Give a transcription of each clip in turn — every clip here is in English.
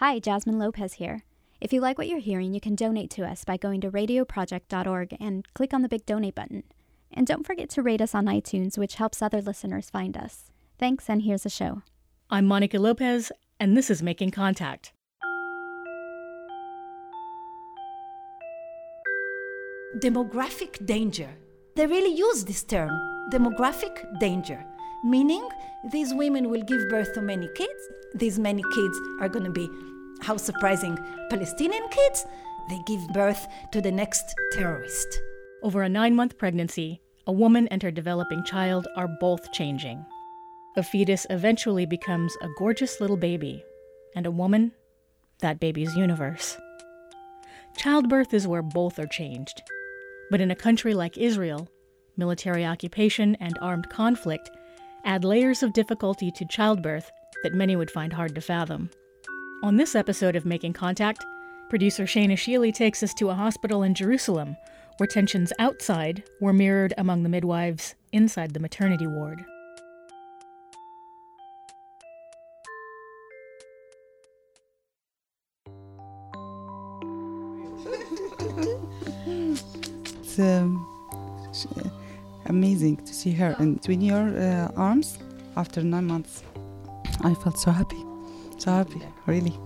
Hi, Jasmine Lopez here. If you like what you're hearing, you can donate to us by going to radioproject.org and click on the big donate button. And don't forget to rate us on iTunes, which helps other listeners find us. Thanks, and here's the show. I'm Monica Lopez, and this is Making Contact. Demographic danger. They really use this term, demographic danger, meaning these women will give birth to many kids. These many kids are going to be, how surprising, Palestinian kids. They give birth to the next terrorist. Over a 9-month pregnancy, a woman and her developing child are both changing. A fetus eventually becomes a gorgeous little baby, and a woman, that baby's universe. Childbirth is where both are changed. But in a country like Israel, military occupation and armed conflict add layers of difficulty to childbirth that many would find hard to fathom. On this episode of Making Contact, producer Shayna Sheely takes us to a hospital in Jerusalem where tensions outside were mirrored among the midwives inside the maternity ward. It's amazing to see her in your arms after 9 months. I felt so happy, really.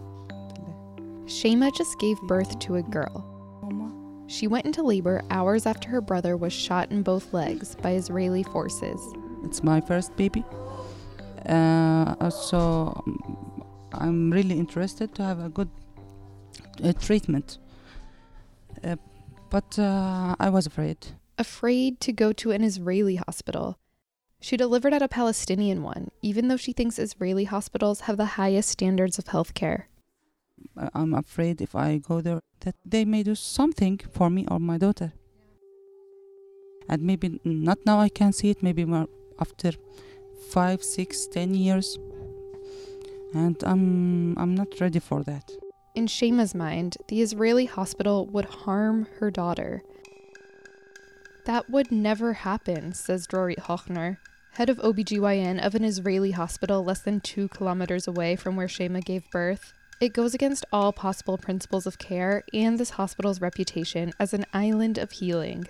Shayma just gave birth to a girl. She went into labor hours after her brother was shot in both legs by Israeli forces. It's my first baby, so I'm really interested to have a good treatment. But I was afraid. Afraid to go to an Israeli hospital. She delivered at a Palestinian one, even though she thinks Israeli hospitals have the highest standards of healthcare. I'm afraid if I go there that they may do something for me or my daughter. And maybe not now I can see it, maybe after 5, 6, 10 years. And I'm not ready for that. In Shayma's mind, the Israeli hospital would harm her daughter. That would never happen, says Dorit Hochner, head of OBGYN of an Israeli hospital less than 2 kilometers away from where Shayma gave birth. It goes against all possible principles of care and this hospital's reputation as an island of healing.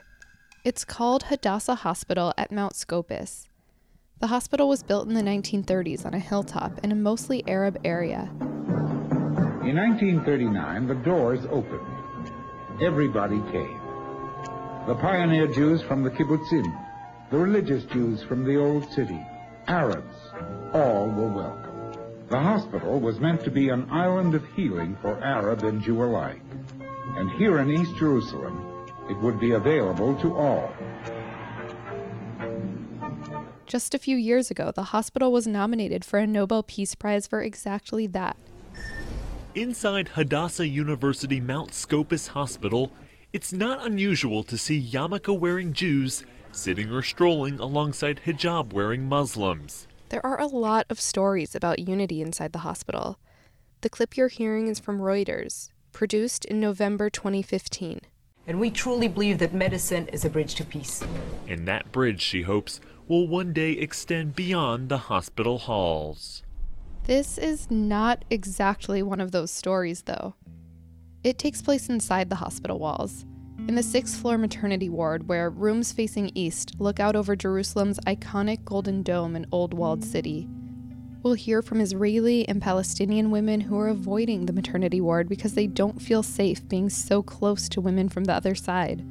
It's called Hadassah Hospital at Mount Scopus. The hospital was built in the 1930s on a hilltop in a mostly Arab area. In 1939, the doors opened. Everybody came. The pioneer Jews from the kibbutzim, the religious Jews from the old city, Arabs, all were welcome. The hospital was meant to be an island of healing for Arab and Jew alike. And here in East Jerusalem, it would be available to all. Just a few years ago, the hospital was nominated for a Nobel Peace Prize for exactly that. Inside Hadassah University Mount Scopus Hospital, it's not unusual to see yarmulke-wearing Jews sitting or strolling alongside hijab-wearing Muslims. There are a lot of stories about unity inside the hospital. The clip you're hearing is from Reuters, produced in November 2015. And we truly believe that medicine is a bridge to peace. And that bridge, she hopes, will one day extend beyond the hospital halls. This is not exactly one of those stories, though. It takes place inside the hospital walls, in the 6th-floor maternity ward where rooms facing east look out over Jerusalem's iconic Golden Dome and Old Walled City. We'll hear from Israeli and Palestinian women who are avoiding the maternity ward because they don't feel safe being so close to women from the other side.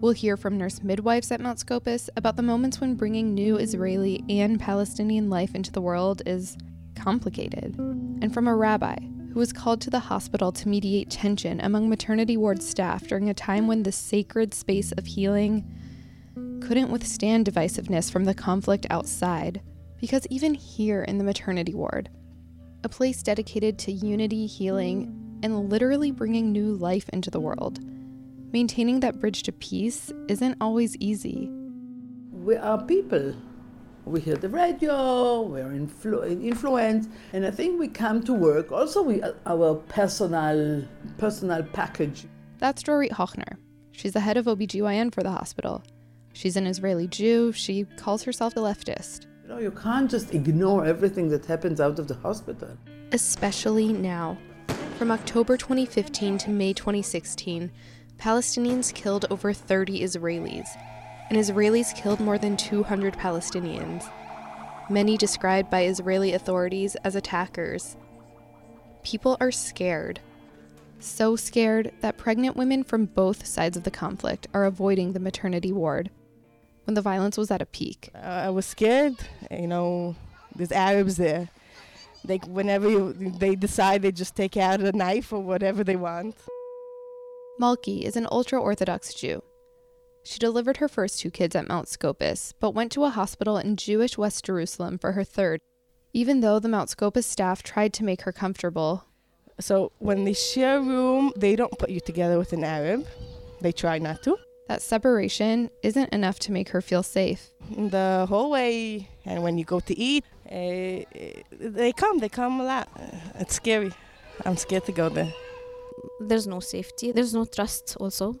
We'll hear from nurse midwives at Mount Scopus about the moments when bringing new Israeli and Palestinian life into the world is complicated, and from a rabbi who was called to the hospital to mediate tension among maternity ward staff during a time when the sacred space of healing couldn't withstand divisiveness from the conflict outside, because even here in the maternity ward, a place dedicated to unity, healing, and literally bringing new life into the world, maintaining that bridge to peace isn't always easy. We are people. We hear the radio, we're influenced, and I think we come to work also with our personal package. That's Dorit Hochner. She's the head of OBGYN for the hospital. She's an Israeli Jew. She calls herself a leftist. You know, you can't just ignore everything that happens out of the hospital. especially now. From October 2015 to May 2016, Palestinians killed over 30 Israelis, and Israelis killed more than 200 Palestinians, many described by Israeli authorities as attackers. People are scared. So scared that pregnant women from both sides of the conflict are avoiding the maternity ward when the violence was at a peak. I was scared. You know, there's Arabs there. Whenever they decide, they just take out a knife or whatever they want. Malki is an ultra-Orthodox Jew. She delivered her first two kids at Mount Scopus, but went to a hospital in Jewish West Jerusalem for her third, even though the Mount Scopus staff tried to make her comfortable. So when they share a room, they don't put you together with an Arab. They try not to. That separation isn't enough to make her feel safe. In the hallway, and when you go to eat, they come a lot. It's scary. I'm scared to go there. There's no safety. There's no trust also.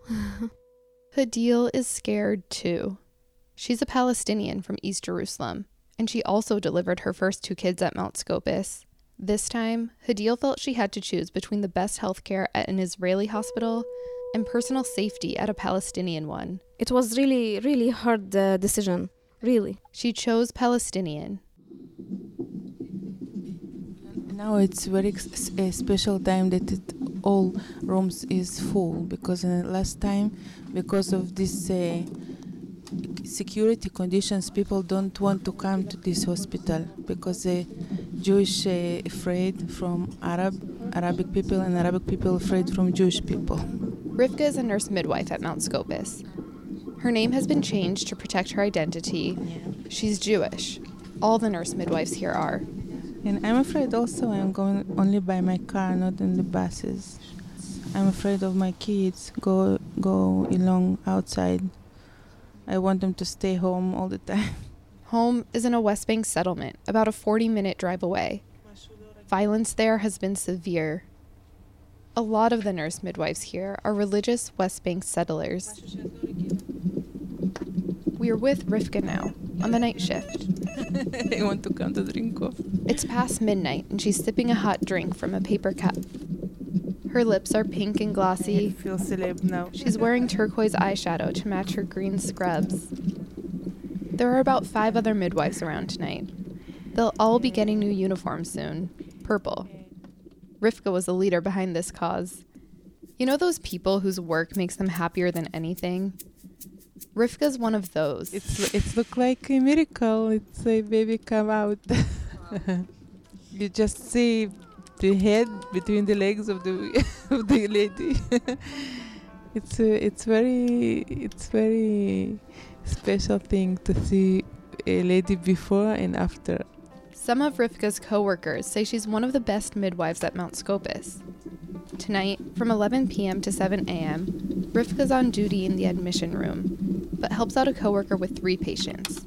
Hadil is scared too. She's a Palestinian from East Jerusalem, and she also delivered her first two kids at Mount Scopus. This time, Hadil felt she had to choose between the best healthcare at an Israeli hospital and personal safety at a Palestinian one. It was really, really hard decision, really. She chose Palestinian. Now it's very a special time that all rooms is full, because in the last time, because of this security conditions, people don't want to come to this hospital because the Jewish afraid from Arabic people, and Arabic people afraid from Jewish people. Rivka is a nurse midwife at Mount Scopus. Her name has been changed to protect her identity. She's Jewish. All the nurse midwives here are. And I'm afraid also I'm going only by my car, not in the buses. I'm afraid of my kids go along outside. I want them to stay home all the time. Home is in a West Bank settlement, about a 40-minute drive away. Violence there has been severe. A lot of the nurse midwives here are religious West Bank settlers. We are with Rivka now, on the night shift. I want to come to drink coffee. It's past midnight, and she's sipping a hot drink from a paper cup. Her lips are pink and glossy. I feel celeb now. She's wearing turquoise eyeshadow to match her green scrubs. There are about 5 other midwives around tonight. They'll all be getting new uniforms soon, purple. Rivka was the leader behind this cause. You know those people whose work makes them happier than anything? Rivka's one of those. It's look like a miracle. It's a baby come out. You just see the head between the legs of the lady. It's very special thing to see a lady before and after. Some of Rivka's co-workers say she's one of the best midwives at Mount Scopus. Tonight, from 11 p.m. to 7 a.m., Rivka's on duty in the admission room, but helps out a co-worker with 3 patients.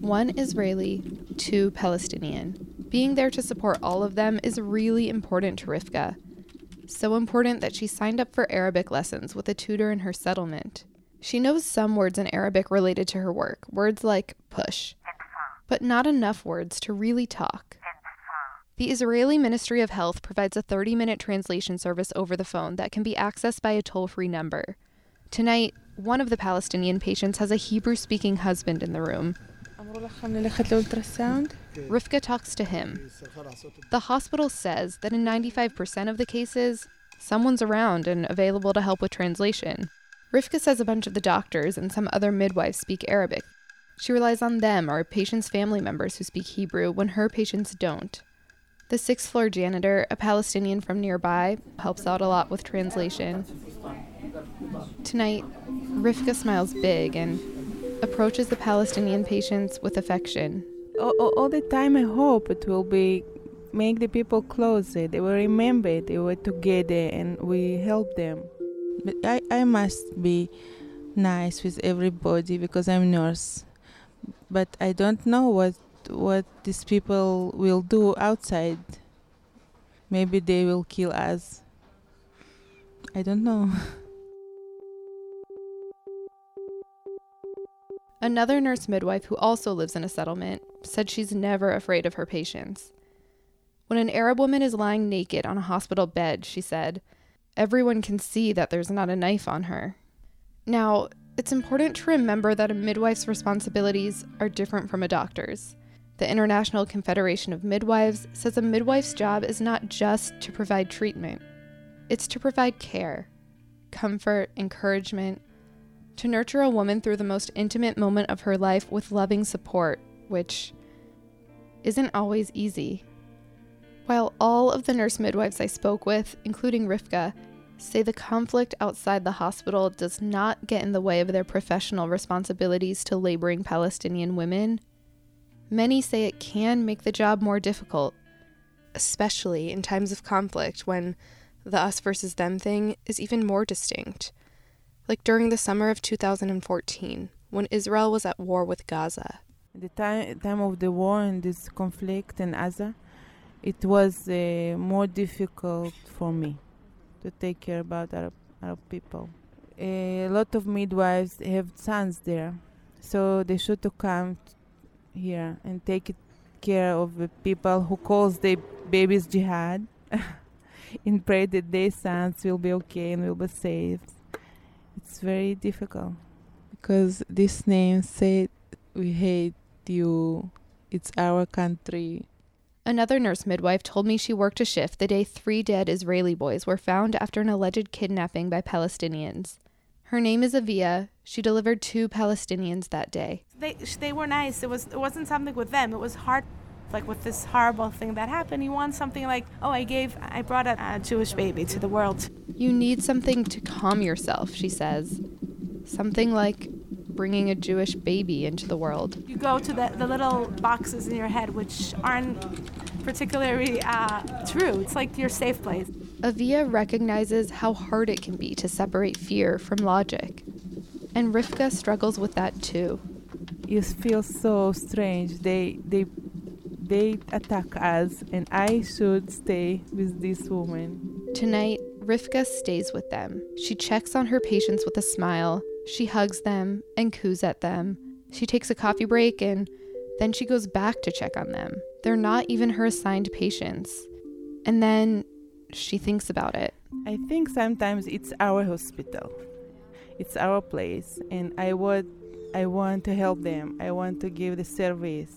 1 Israeli, 2 Palestinian. Being there to support all of them is really important to Rivka. So important that she signed up for Arabic lessons with a tutor in her settlement. She knows some words in Arabic related to her work, words like push, but not enough words to really talk. The Israeli Ministry of Health provides a 30-minute translation service over the phone that can be accessed by a toll-free number. Tonight, one of the Palestinian patients has a Hebrew-speaking husband in the room. Rivka talks to him. The hospital says that in 95% of the cases, someone's around and available to help with translation. Rivka says a bunch of the doctors and some other midwives speak Arabic. She relies on them or a patient's family members who speak Hebrew when her patients don't. The 6th-floor janitor, a Palestinian from nearby, helps out a lot with translation. Tonight, Rivka smiles big and approaches the Palestinian patients with affection. All the time I hope it will be make the people closer. They will remember they were together and we help them. But I must be nice with everybody because I'm nurse. But I don't know what these people will do outside. Maybe they will kill us. I don't know. Another nurse midwife who also lives in a settlement said she's never afraid of her patients. When an Arab woman is lying naked on a hospital bed, she said, everyone can see that there's not a knife on her. Now, it's important to remember that a midwife's responsibilities are different from a doctor's. The International Confederation of Midwives says a midwife's job is not just to provide treatment. It's to provide care, comfort, encouragement, to nurture a woman through the most intimate moment of her life with loving support, which isn't always easy. While all of the nurse midwives I spoke with, including Rivka, say the conflict outside the hospital does not get in the way of their professional responsibilities to laboring Palestinian women, many say it can make the job more difficult, especially in times of conflict when the us versus them thing is even more distinct. Like during the summer of 2014, when Israel was at war with Gaza. The time of the war and this conflict in Gaza, it was more difficult for me to take care about Arab people. A lot of midwives have sons there, so they should to come here and take care of the people who calls their babies jihad and pray that their sons will be okay and will be saved. It's very difficult because this name said, we hate you, it's our country. Another nurse midwife told me she worked a shift the day 3 dead Israeli boys were found after an alleged kidnapping by Palestinians. Her name is Avia. She delivered 2 Palestinians that day. They were nice. It wasn't something with them. It was hard, like with this horrible thing that happened. You want something like, oh, I brought a Jewish baby to the world. You need something to calm yourself, she says. Something like bringing a Jewish baby into the world. You go to the little boxes in your head, which aren't particularly true. It's like your safe place. Avia recognizes how hard it can be to separate fear from logic. And Rivka struggles with that too. You feel so strange. They attack us, and I should stay with this woman. Tonight, Rivka stays with them. She checks on her patients with a smile. She hugs them and coos at them. She takes a coffee break and then she goes back to check on them. They're not even her assigned patients. And then she thinks about it. I think sometimes it's our hospital. It's our place. And I want to help them. I want to give the service.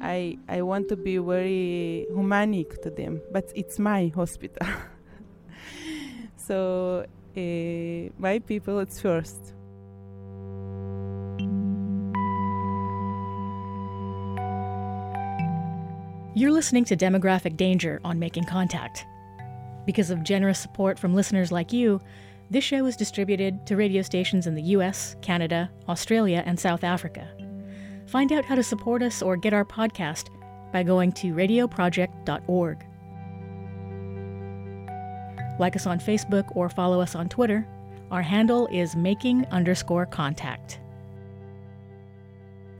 I want to be very humanic to them. But it's my hospital. So my people, it's first. You're listening to Demographic Danger on Making Contact. Because of generous support from listeners like you, this show is distributed to radio stations in the US, Canada, Australia, and South Africa. Find out how to support us or get our podcast by going to radioproject.org. Like us on Facebook or follow us on Twitter. Our handle is making_contact.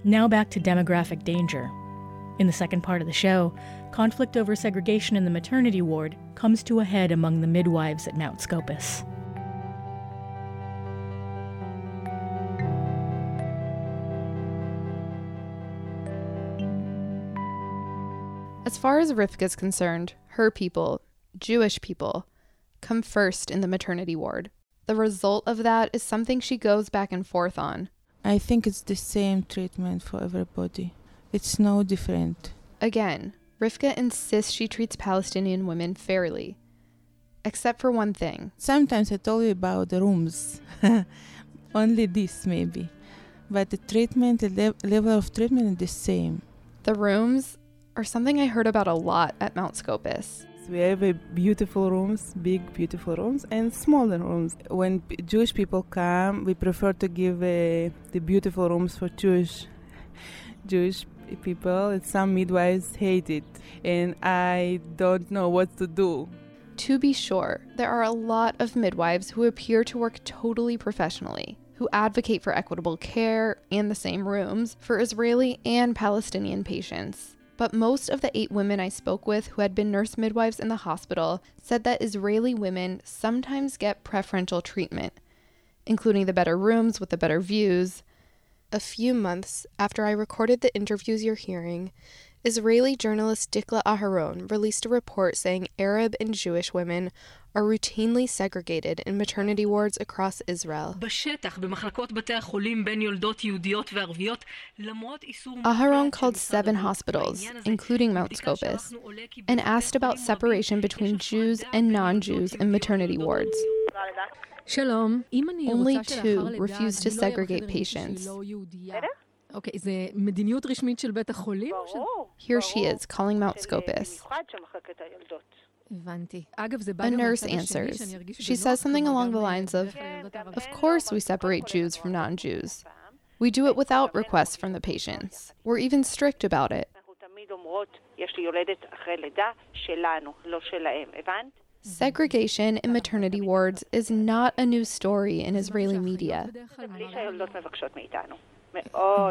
Now back to Demographic Danger. In the second part of the show, conflict over segregation in the maternity ward comes to a head among the midwives at Mount Scopus. As far as Rivka's concerned, her people, Jewish people, come first in the maternity ward. The result of that is something she goes back and forth on. I think it's the same treatment for everybody. It's no different. Again, Rivka insists she treats Palestinian women fairly. Except for one thing. Sometimes I told you about the rooms. Only this, maybe. But the level of treatment is the same. The rooms are something I heard about a lot at Mount Scopus. We have beautiful rooms, big, beautiful rooms, and smaller rooms. When Jewish people come, we prefer to give the beautiful rooms for Jewish people, and some midwives hate it, and I don't know what to do. To be sure, there are a lot of midwives who appear to work totally professionally, who advocate for equitable care and the same rooms for Israeli and Palestinian patients. But most of the 8 women I spoke with who had been nurse midwives in the hospital said that Israeli women sometimes get preferential treatment, including the better rooms with the better views. A few months after I recorded the interviews you're hearing, Israeli journalist Dikla Aharon released a report saying Arab and Jewish women are routinely segregated in maternity wards across Israel. Aharon called 7 hospitals, including Mount Scopus, and asked about separation between Jews and non-Jews in maternity wards. Only 2 refused to segregate patients. Here she is, calling Mount Scopus. A nurse answers. She says something along the lines of course we separate Jews from non-Jews. We do it without requests from the patients. We're even strict about it. 'Segregation in maternity wards is not a new story in Israeli media.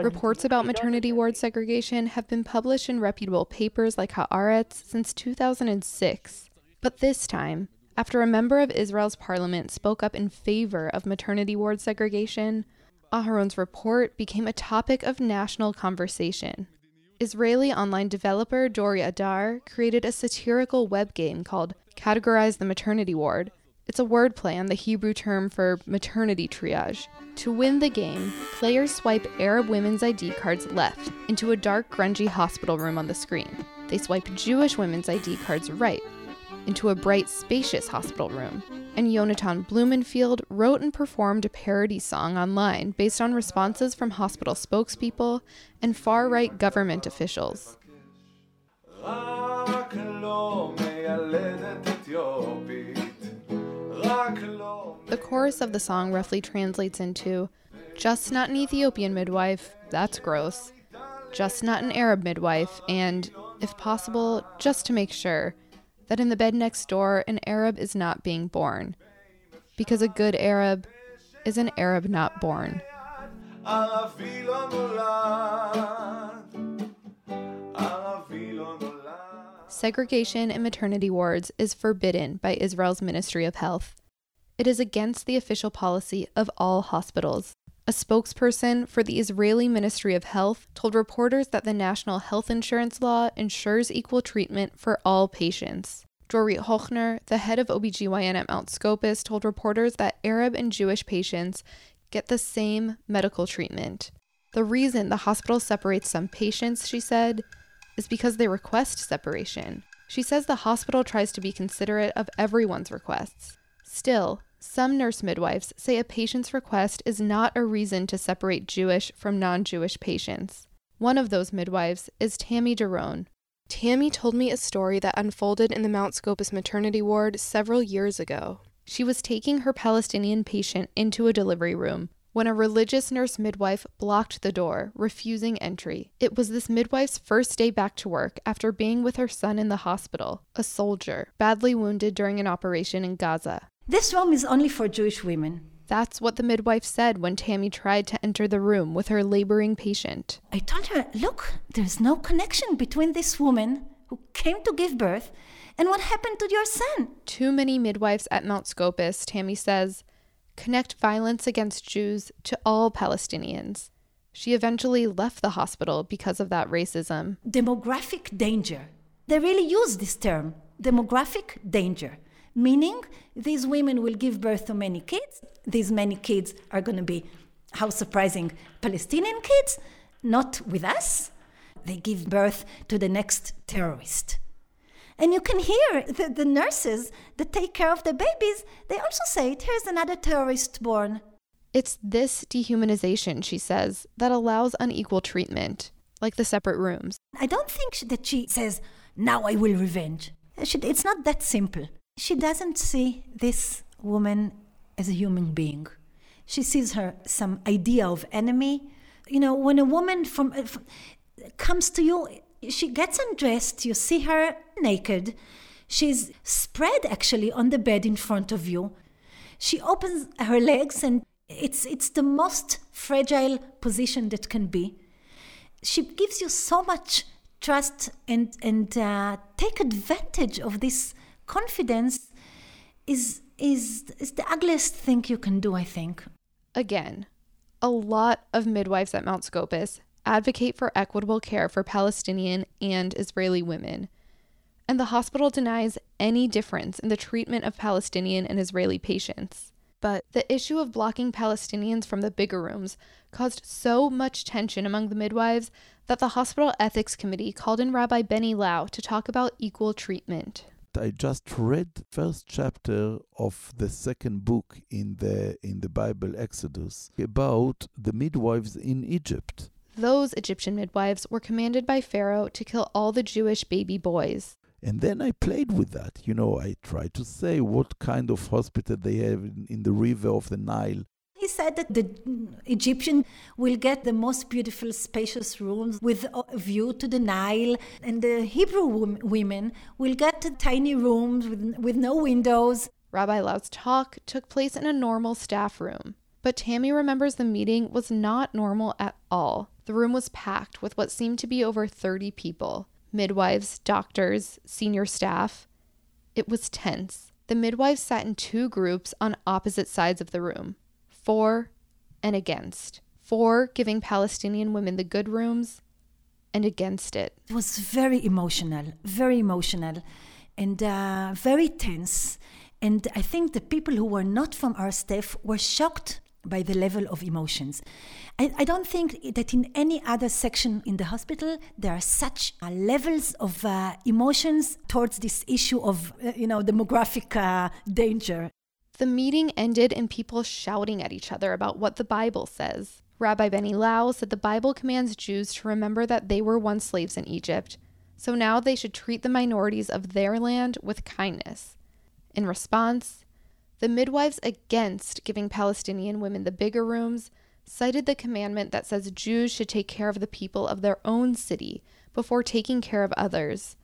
Reports about maternity ward segregation have been published in reputable papers like Haaretz since 2006. But this time, after a member of Israel's parliament spoke up in favor of maternity ward segregation, Aharon's report became a topic of national conversation. Israeli online developer Dori Adar created a satirical web game called Categorize the Maternity Ward. It's a wordplay on the Hebrew term for maternity triage. To win the game, players swipe Arab women's ID cards left into a dark, grungy hospital room on the screen. They swipe Jewish women's ID cards right into a bright, spacious hospital room. And Yonatan Blumenfeld wrote and performed a parody song online based on responses from hospital spokespeople and far-right government officials. The chorus of the song roughly translates into, just not an Ethiopian midwife, that's gross, just not an Arab midwife, and, if possible, just to make sure that in the bed next door an Arab is not being born, because a good Arab is an Arab not born. Segregation in maternity wards is forbidden by Israel's Ministry of Health. It is against the official policy of all hospitals. A spokesperson for the Israeli Ministry of Health told reporters that the National Health Insurance Law ensures equal treatment for all patients. Dorit Hochner, the head of OBGYN at Mount Scopus, told reporters that Arab and Jewish patients get the same medical treatment. The reason the hospital separates some patients, she said, is because they request separation. She says the hospital tries to be considerate of everyone's requests. Still, some nurse midwives say a patient's request is not a reason to separate Jewish from non-Jewish patients. One of those midwives is Tammy Derone. Tammy told me a story that unfolded in the Mount Scopus maternity ward several years ago. She was taking her Palestinian patient into a delivery room when a religious nurse midwife blocked the door, refusing entry. It was this midwife's first day back to work after being with her son in the hospital, a soldier, badly wounded during an operation in Gaza. This room is only for Jewish women. That's what the midwife said when Tammy tried to enter the room with her laboring patient. I told her, look, there's no connection between this woman who came to give birth and what happened to your son. Too many midwives at Mount Scopus, Tammy says, connect violence against Jews to all Palestinians. She eventually left the hospital because of that racism. Demographic danger. They really use this term, demographic danger, meaning these women will give birth to many kids. These many kids are going to be, how surprising, Palestinian kids, not with us. They give birth to the next terrorist. And you can hear the nurses that take care of the babies, they also say, here's another terrorist born. It's this dehumanization, she says, that allows unequal treatment, like the separate rooms. I don't think that she says, now I will revenge. It's not that simple. She doesn't see this woman as a human being. She sees her some idea of enemy. You know, when a woman from comes to you, she gets undressed, you see her naked. She's spread actually on the bed in front of you. She opens her legs and it's the most fragile position that can be. She gives you so much trust and take advantage of this confidence is the ugliest thing you can do, I think. Again, a lot of midwives at Mount Scopus advocate for equitable care for Palestinian and Israeli women, and the hospital denies any difference in the treatment of Palestinian and Israeli patients. But the issue of blocking Palestinians from the bigger rooms caused so much tension among the midwives that the hospital ethics committee called in Rabbi Benny Lau to talk about equal treatment. I just read the first chapter of the second book in the Bible, Exodus, about the midwives in Egypt. Those Egyptian midwives were commanded by Pharaoh to kill all the Jewish baby boys. And then I played with that. You know, I tried to say what kind of hospital they have in the river of the Nile. He said that the Egyptian will get the most beautiful, spacious rooms with a view to the Nile, and the Hebrew women will get tiny rooms with no windows. Rabbi Lau's talk took place in a normal staff room. But Tammy remembers the meeting was not normal at all. The room was packed with what seemed to be over 30 people. Midwives, doctors, senior staff. It was tense. The midwives sat in two groups on opposite sides of the room, for and against. For giving Palestinian women the good rooms, and against it. It was very emotional, and very tense. And I think the people who were not from our staff were shocked by the level of emotions. I don't think that in any other section in the hospital there are such levels of emotions towards this issue of demographic danger. The meeting ended in people shouting at each other about what the Bible says. Rabbi Benny Lau said the Bible commands Jews to remember that they were once slaves in Egypt, so now they should treat the minorities of their land with kindness. In response, the midwives against giving Palestinian women the bigger rooms cited the commandment that says Jews should take care of the people of their own city before taking care of others.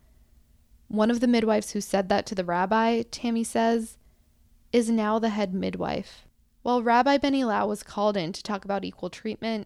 One of the midwives who said that to the rabbi, Tammy says, is now the head midwife. While Rabbi Benny Lau was called in to talk about equal treatment,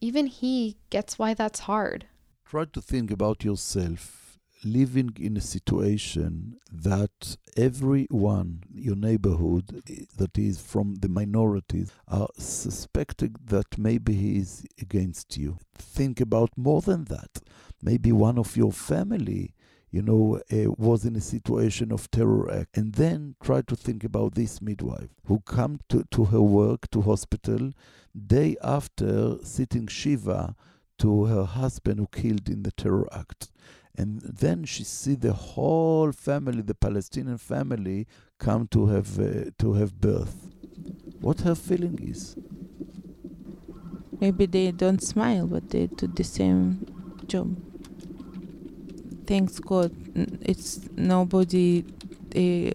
even he gets why that's hard. Try to think about yourself. Living in a situation that everyone, your neighborhood, that is from the minorities, are suspecting that maybe he is against you. Think about more than that. Maybe one of your family, was in a situation of terror act. And then try to think about this midwife who come to her work, to hospital, day after sitting Shiva to her husband who killed in the terror act. And then she see the whole family, the Palestinian family, come to have birth. What her feeling is? Maybe they don't smile, but they do the same job. Thanks God, it's nobody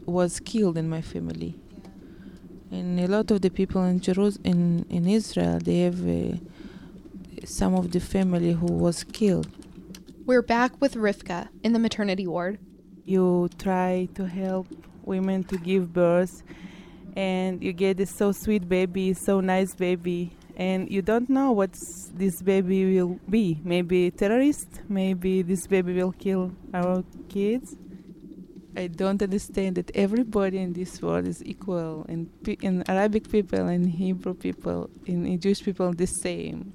was killed in my family. And a lot of the people in Jerusalem, in Israel, they have some of the family who was killed. We're back with Rivka in the maternity ward. You try to help women to give birth, and you get a so sweet baby, so nice baby, and you don't know what this baby will be. Maybe a terrorist, maybe this baby will kill our kids. I don't understand that everybody in this world is equal, and Arabic people and Hebrew people and Jewish people the same.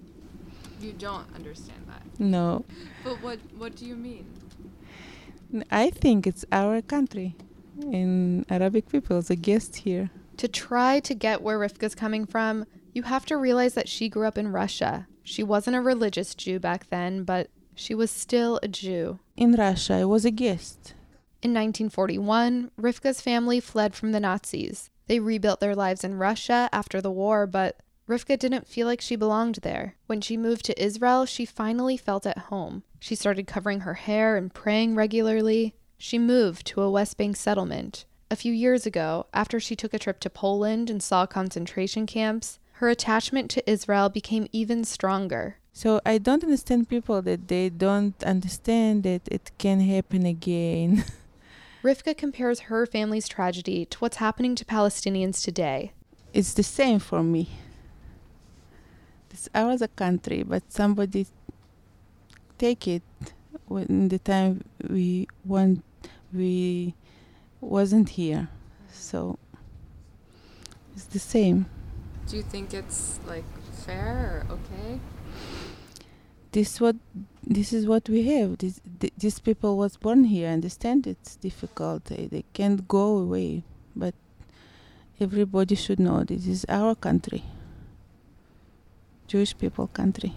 You don't understand that. No. But what do you mean? I think it's our country and Arabic people as a guest here. To try to get where Rivka's coming from, you have to realize that she grew up in Russia. She wasn't a religious Jew back then, but she was still a Jew. In Russia, I was a guest. In 1941, Rivka's family fled from the Nazis. They rebuilt their lives in Russia after the war, but Rivka didn't feel like she belonged there. When she moved to Israel, she finally felt at home. She started covering her hair and praying regularly. She moved to a West Bank settlement. A few years ago, after she took a trip to Poland and saw concentration camps, her attachment to Israel became even stronger. So I don't understand people that they don't understand that it can happen again. Rivka compares her family's tragedy to what's happening to Palestinians today. It's the same for me. It's ours a country, but somebody take it when the time we wasn't here. So it's the same. Do you think it's fair or okay? this is what we have. These people was born here. I understand it's difficult. They can't go away. But everybody should know this is our country. Jewish people country.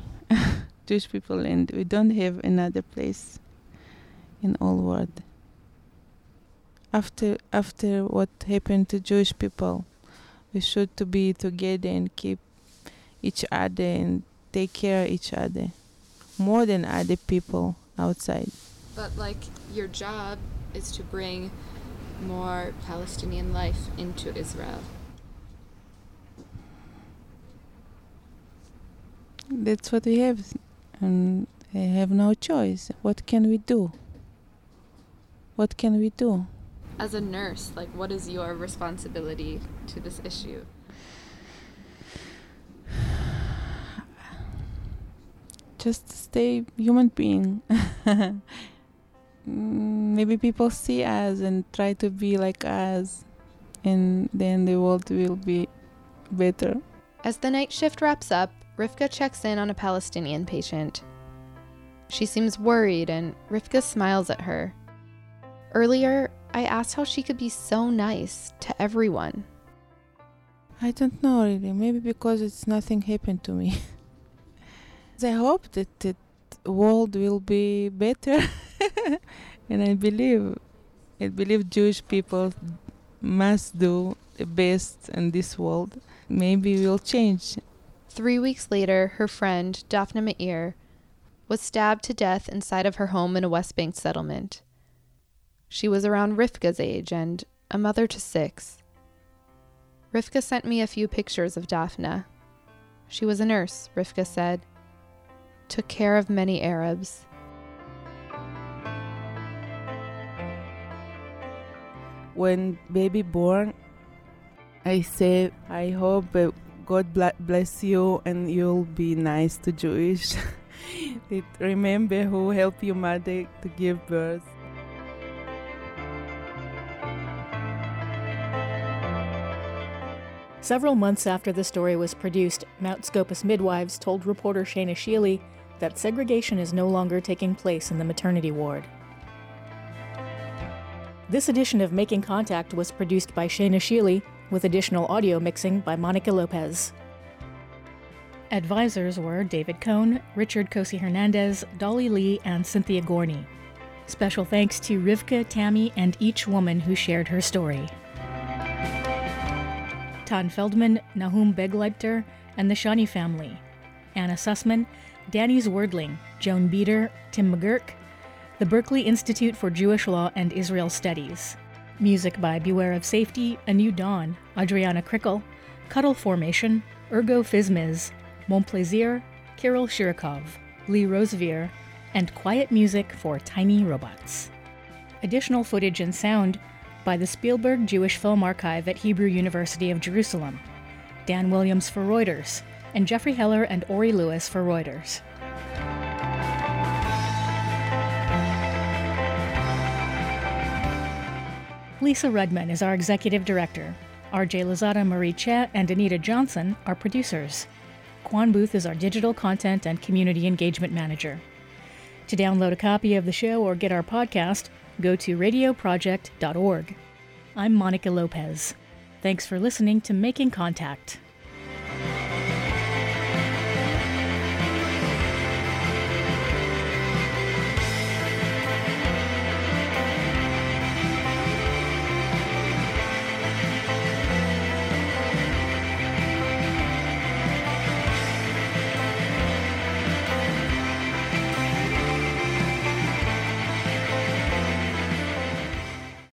Jewish people, and we don't have another place in all world. After what happened to Jewish people, we should to be together and keep each other and take care of each other more than other people outside. But like your job is to bring more Palestinian life into Israel. That's what we have, and I have no choice. What can we do? What can we do? As a nurse, like, what is your responsibility to this issue? Just stay human being. Maybe people see us and try to be like us, and then the world will be better. As the night shift wraps up, Rivka checks in on a Palestinian patient. She seems worried, and Rivka smiles at her. Earlier, I asked how she could be so nice to everyone. I don't know really, maybe because it's nothing happened to me. I hope that the world will be better. And I believe Jewish people must do the best in this world. Maybe we'll change. 3 weeks later, her friend, Daphna Meir, was stabbed to death inside of her home in a West Bank settlement. She was around Rivka's age and a mother to 6. Rivka sent me a few pictures of Daphna. She was a nurse, Rivka said. Took care of many Arabs. When baby born, I say, I hope God bless you and you'll be nice to Jewish. Remember who helped your mother to give birth. Several months after the story was produced, Mount Scopus midwives told reporter Shayna Sheely that segregation is no longer taking place in the maternity ward. This edition of Making Contact was produced by Shayna Sheely, with additional audio mixing by Monica Lopez. Advisors were David Cohn, Richard Cosi Hernandez, Dolly Lee, and Cynthia Gourney. Special thanks to Rivka, Tammy, and each woman who shared her story. Tan Feldman, Nahum Begleiter, and the Shani family, Anna Sussman, Danny's Wordling, Joan Beter, Tim McGurk, the Berkeley Institute for Jewish Law and Israel Studies. Music by Beware of Safety, A New Dawn, Adriana Crickle, Cuddle Formation, Ergo Fizmiz, Mon Plaisir, Kirill Shirikov, Lee Rosevere, and quiet music for Tiny Robots. Additional footage and sound by the Spielberg Jewish Film Archive at Hebrew University of Jerusalem, Dan Williams for Reuters, and Jeffrey Heller and Ori Lewis for Reuters. Lisa Rudman is our executive director. RJ Lozada, Marie Cha, and Anita Johnson are producers. Quan Booth is our digital content and community engagement manager. To download a copy of the show or get our podcast, go to radioproject.org. I'm Monica Lopez. Thanks for listening to Making Contact.